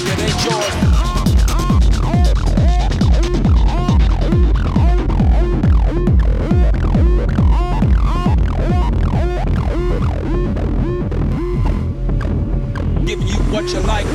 record, enjoy. Give you what you like.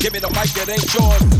Give me the mic, it ain't yours.